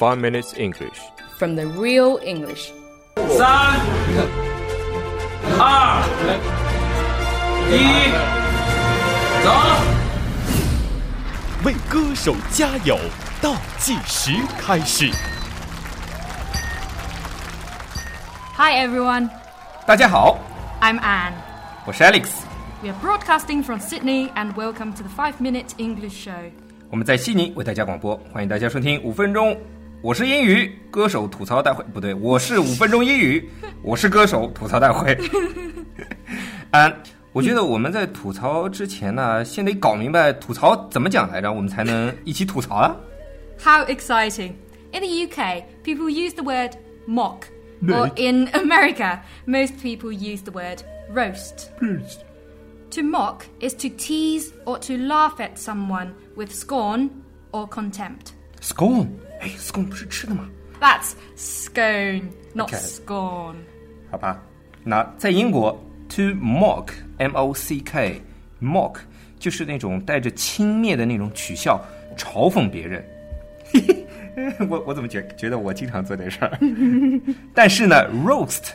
Five Minutes English. From the real English. 3, 2, 1, 走！为歌手加油！倒计时开始。Hi everyone. 大家好。I'm Anne. 我是 Alex. We are broadcasting from Sydney and welcome to the 5-Minute English Show. 我们在悉尼为大家广播，欢迎大家收听5分钟。我是英语歌手吐槽大会，不对，我是5分钟英语，我是歌手吐槽大会。安，我觉得我们在吐槽之前呢，先得搞明白吐槽怎么讲来着，我们才能一起吐槽啊。How exciting! In the UK, people use the word mock, or in America, most people use the word roast. Please.To mock is to tease or to laugh at someone with scorn or contempt. Scorn? Hey, scorn 不是吃的吗？ That's scone, not scorn. 好吧，那在英国 to mock, M-O-C-K, mock 就是那种带着轻蔑的那种取笑、嘲讽别人。我怎么觉得我经常做这事儿？但是呢 roast，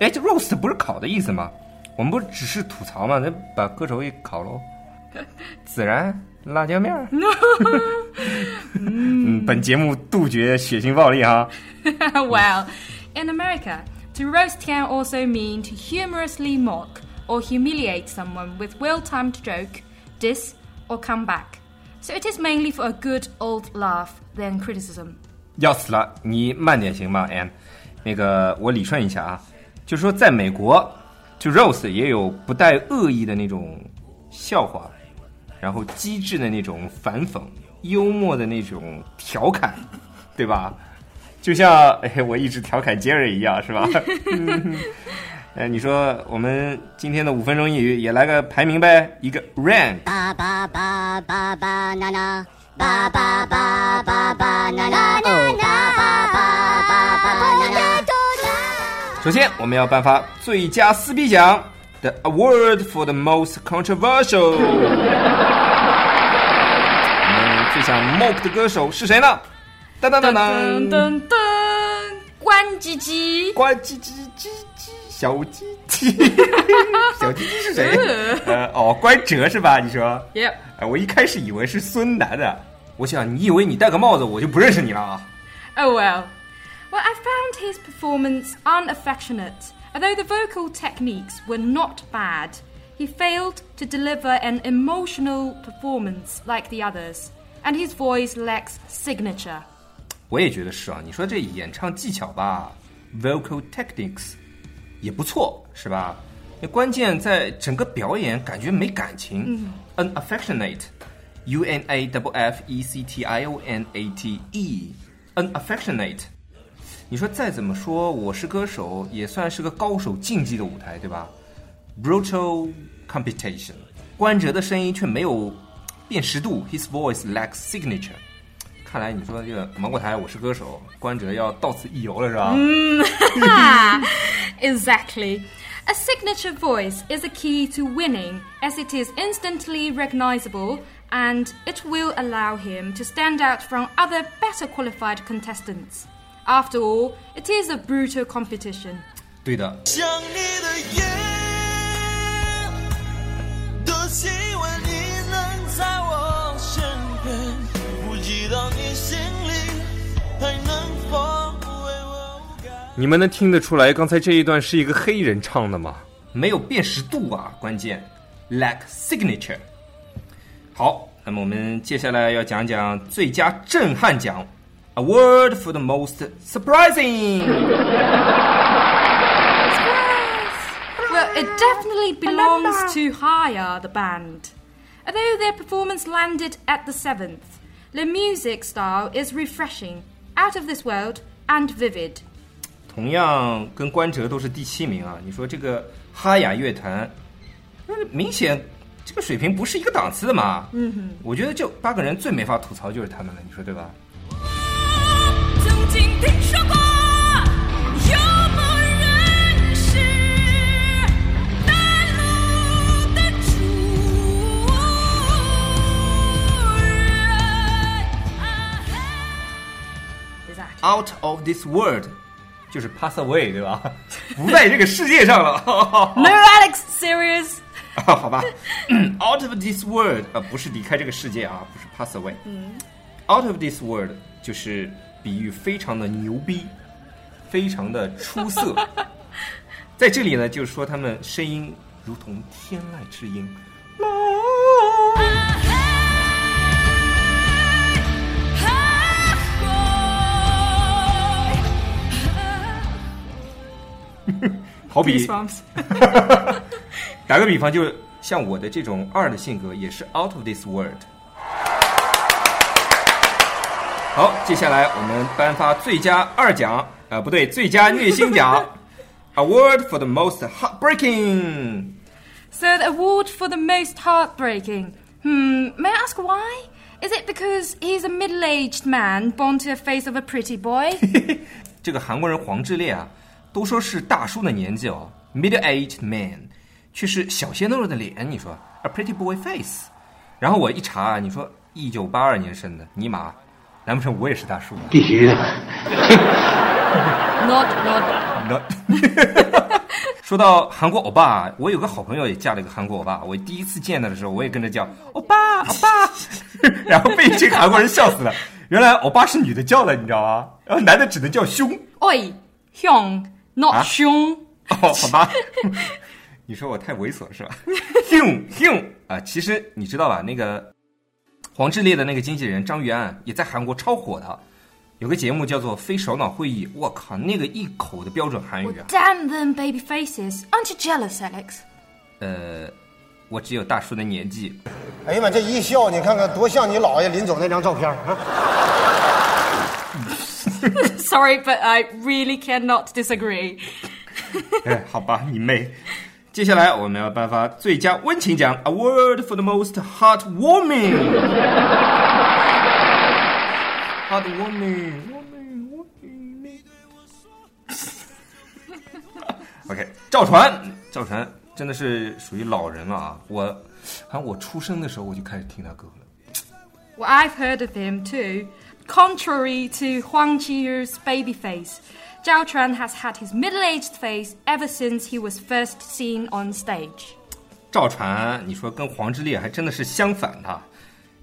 哎，这 roast 不是烤的意思吗？我们不只是吐槽嘛，那把歌手给烤喽，孜然辣椒面儿。本节目杜绝血腥暴力哈。Well, in America, to roast can also mean to humorously mock or humiliate someone with well-timed joke, diss, or comeback. So it is mainly for a good old laugh than criticism. 要死了，你慢点行吗 ，Anne？ 那个我理顺一下啊，就是说在美国。To roast 也有不带恶意的那种笑话，然后机智的那种反讽，幽默的那种调侃，对吧？就像我一直调侃杰瑞一样，是吧？你说我们今天的5分钟英语也来个排名呗，一个 rank。巴巴巴巴巴娜娜，巴巴巴巴巴娜娜，哦，巴巴巴巴巴娜娜。首先，我们要颁发最佳撕逼奖 ，The Award for the Most Controversial 。我们最想 mock 的歌手是谁呢？噔噔噔噔噔噔，关鸡鸡，关鸡鸡鸡鸡，小鸡鸡，小鸡鸡是谁？关喆是吧？你说 ？Yep。我一开始以为是孙楠的，我想你以为你戴个帽子我就不认识你了啊 ？Oh well.Well, I found his performance unaffectionate. Although the vocal techniques were not bad, he failed to deliver an emotional performance like the others, and his voice lacks signature. 我也觉得是啊，你说这演唱技巧吧 ，vocal techniques 也不错，是吧？那关键在整个表演感觉没感情。Unaffectionate, U-N-A-F-F-E-C-T-I-O-N-A-T-E, unaffectionate.你说再怎么说我是歌手也算是个高手竞技的舞台，对吧？ Brutal competition. 关喆的声音却没有辨识度， His voice lacks signature. 看来你说这个芒果台我是歌手关喆要到此一游了，是吧？Exactly. A signature voice is a key to winning as it is instantly recognizable and it will allow him to stand out from other better qualified contestants.After all, it is a brutal competition. 对的。想你的夜，多希望你能在我身边，不知道你心里还能否为我无感。你们能听得出来刚才这一段是一个黑人唱的吗？没有辨识度啊，关键 lack signature。 好，那么我们接下来要讲讲最佳震撼奖Award for the most surprising. Well, it definitely belongs to Haya, the band. Although their performance landed at the 7th, their music style is refreshing, out of this world, and vivid. 同样跟关喆都是第7名啊！你说这个哈雅乐团，明显这个水平不是一个档次的嘛。我觉得这8个人最没法吐槽就是他们了，你说对吧？听说过有某人是大陆的主人。Disaster. Out of this world. 就是 pass away 对吧？不在这个世界上了。No, Alex, serious. 好吧 ，out of this world 不是离开这个世界啊，不是 pass away。Out of this world 就是比喻非常的牛逼，非常的出色。在这里呢，就是说他们声音如同天籁之音。好比打个比方，就像我的这种二的性格也是 out of this world。 好，接下来我们颁发最佳二奖，不对，最佳虐心奖。Award for the most heartbreaking. So the award for the most heartbreaking. May I ask why? Is it because he's a middle-aged man born to the face of a pretty boy? 这个韩国人黄致列啊，都说是大叔的年纪哦 ，middle-aged man， 却是小鲜肉的脸。你说 a pretty boy face， 然后我一查啊，你说1982年生的，尼玛，难不成我也是大叔？必须的。Not. 说到韩国欧巴，我有个好朋友也嫁了一个韩国欧巴，我第一次见他的时候，我也跟着叫欧巴欧巴，然后被这个韩国人笑死了。原来欧巴是女的叫的，你知道吗？然后男的只能叫兄。喂，兄。Not 凶、啊、哦，好吧，你说我太猥琐了是吧？凶啊！其实你知道吧？那个黄致列的那个经纪人张玉安也在韩国超火的，有个节目叫做《非首脑会议》。我靠，那个一口的标准韩语啊 ！Damn them baby faces, aren't you jealous, Alex? 我只有大叔的年纪。哎呀妈，这一笑你看看多像你姥爷临走那张照片啊！Sorry, but I really cannot disagree. 哎，好吧，你妹。接下来我们要颁发最佳温情奖 ，Award for the most heartwarming. Heartwarming. OK， 赵传真的是属于老人了啊！我好像我出生的时候我就开始听他歌了。Well, I've heard of him too.Contrary to Hwang Ji-yeo's baby face, Zhao Chuan has had his middle-aged face ever since he was first seen on stage. 赵传，你说跟黄致列还真的是相反的，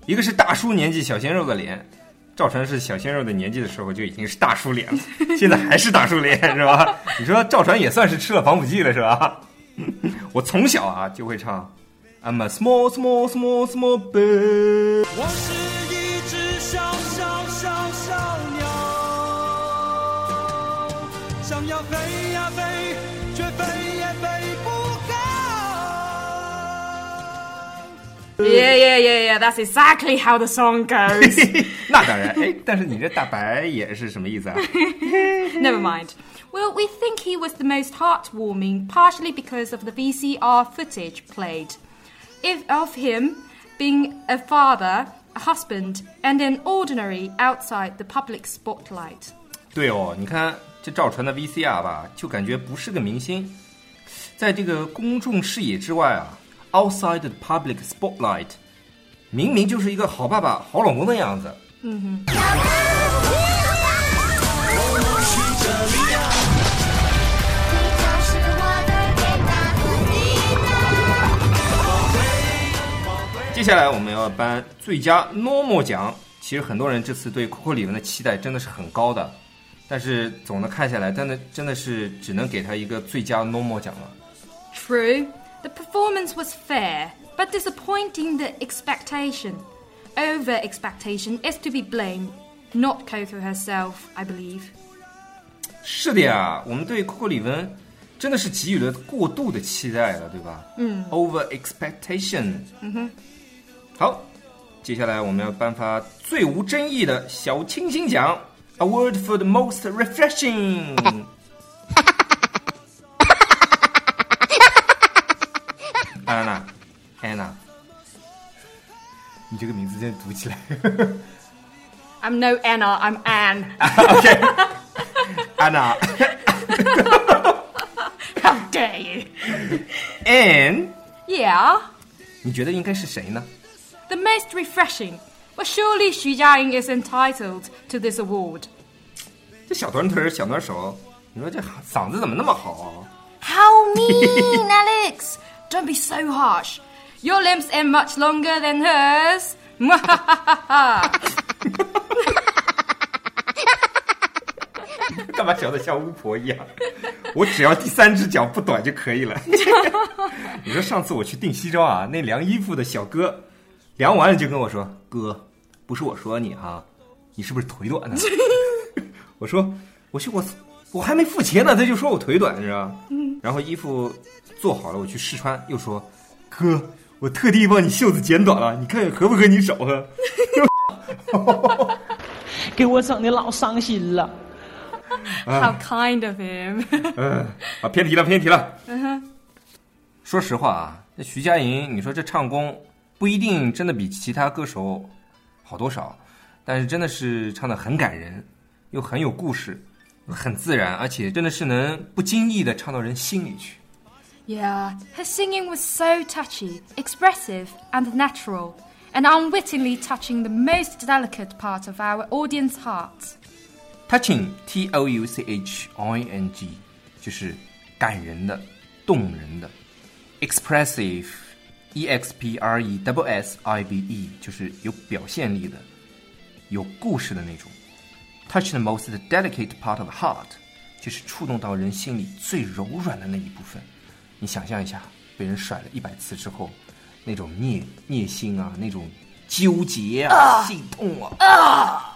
一个是大叔年纪小鲜肉的脸，赵传是小鲜肉的年纪的时候就已经是大叔脸了，现在还是大叔脸是吧？你说赵传也算是吃了防腐剂了是吧？我从小啊就会唱 I'm a small, small, small, small bird. 我是一只小鸟想要飞呀飞，却飞也飞不高。Yeah, that's exactly how the song goes. 那当然，哎，但是你这大白也是什么意思啊？ Never mind. Well, we think he was the most heartwarming, partially because of the VCR footage played. Of him being a father...A husband and an ordinary outside the public spotlight. 对哦，你看这赵传的 VCR 吧，就感觉不是个明星，在这个公众视野之外啊 ，outside the public spotlight， 明明就是一个好爸爸、好老公的样子。嗯哼。接下来我们要颁最佳 normal 奖。其实很多人这次对库克李玟的期待真的是很高的，但是总的看下来，真的是只能给他一个最佳 normal 奖了。True, the performance was fair, but disappointing the expectation. Over expectation is to be blamed, not Coco herself, I believe. 是的呀，我们对库克李玟真的是给予了过度的期待了，对吧？嗯。Over expectation. 嗯哼。好，接下来我们要颁发最无争议的小清新奖 Award for the most refreshing. 安娜，你这个名字真的读起来I'm no Anna, I'm Anne. OK 安娜 How dare you Anne? Yeah. 你觉得应该是谁呢？The most refreshing, but surely Xu Jiaying is entitled to this award. 这小短腿小短手，你说这嗓子怎么那么好、啊、How mean, Alex! Don't be so harsh. Your limbs are much longer than hers. 干嘛笑得像巫婆一样？我只要第三只脚不短就可以了。你说上次我去订西装啊，那量衣服的小哥量完了就跟我说：“哥，不是我说你啊，你是不是腿短呢？”我说：“我还没付钱呢。”他就说我腿短，你知道吗？然后衣服做好了，我去试穿，又说：“哥，我特地帮你袖子剪短了，你看合不合你手啊？”给我整的老伤心了。How kind of him！ 偏题了。说实话啊，这徐佳莹，你说这唱功不一定真的比其他歌手好多少，但是真的是唱得很感人，又很有故事，很自然，而且真的是能不经意地唱到人心里去。Yeah, her singing was so touchy, expressive, and natural, and unwittingly touching the most delicate part of our audience hearts.Touching, touching, 就是感人的、动人的。Expressive, expressive, 就是有表现力的、有故事的那种。Touch the most delicate part of heart, 就是触动到人心里最柔软的那一部分。你想象一下，被人甩了100次之后，那种虐心啊，那种纠结啊、心痛啊。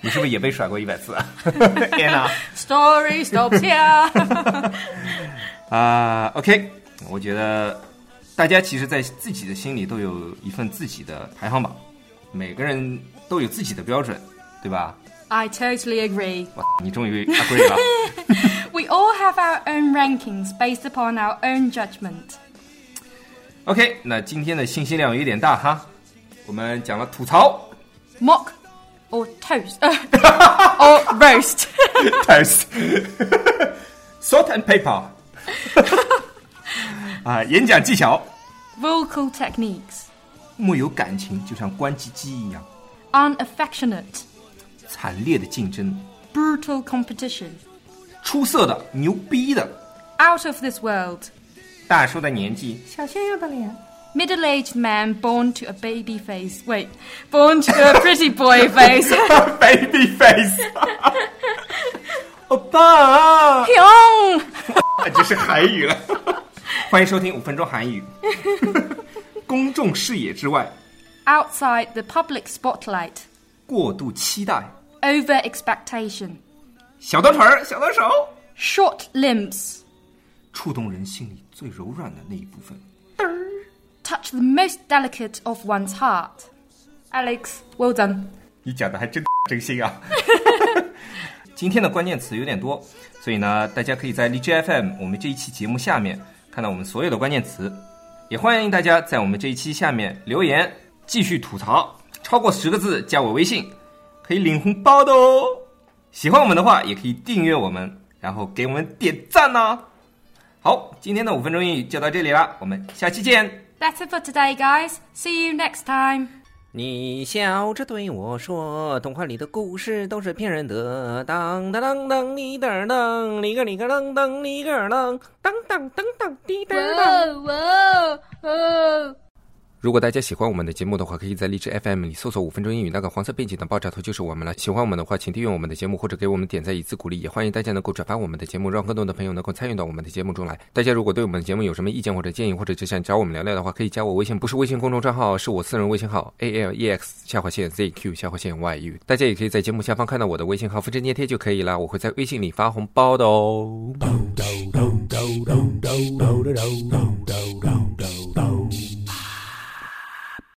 你是不是也被甩过100次啊？ Anna Story stops here 、OK， 我觉得大家其实在自己的心里都有一份自己的排行榜，每个人都有自己的标准，对吧？ I totally agree。 你终于 agree 了。We all have our own rankings based upon our own judgment。 OK， 那今天的信息量有点大哈，我们讲了吐槽mock or toast or roast toast salt and pepper 演讲技巧 vocal techniques 木有感情就像关机机一样 unaffectionate 惨烈的竞争 brutal competition 出色的牛逼的 out of this world 大叔的年纪小鲜肉的脸Middle-aged man born to a baby face. Wait, born to a pretty boy face. Baby face. 欧巴啊！平，这是韩语了。欢迎收听5分钟韩语。公众视野之外。Outside the public spotlight. 过度期待。Over expectation. 小短腿，小短手。Short limbs. 触动人心里最柔软的那一部分。Touch the most delicate of one's heart. Alex, well done. 你讲的还真真心啊。今天的关键词有点多，所以呢，大家可以在荔枝 FM 我们这一期节目下面看到我们所有的关键词，也欢迎大家在我们这一期下面留言，继续吐槽，超过10个字加我微信，可以领红包的哦。喜欢我们的话，也可以订阅我们，然后给我们点赞啊。好，今天的5分钟英语就到这里啦，我们下期见。That's it for today, guys. See you next time. 你笑着对我说，童话里的故事都是骗人的。当当当当，你当当，你个你个当当，你个当当当当当，滴当当。哇！如果大家喜欢我们的节目的话，可以在荔枝 FM 里搜索5分钟英语，那个黄色背景的爆炸头就是我们了。喜欢我们的话，请订阅我们的节目，或者给我们点赞以资鼓励，也欢迎大家能够转发我们的节目，让更多的朋友能够参与到我们的节目中来。大家如果对我们的节目有什么意见或者建议，或者只想找我们聊聊的话，可以加我微信，不是微信公众账号，是我私人微信号 ALEX_ZQ_YU。 大家也可以在节目下方看到我的微信号，复制粘贴就可以了，我会在微信里发红包的哦。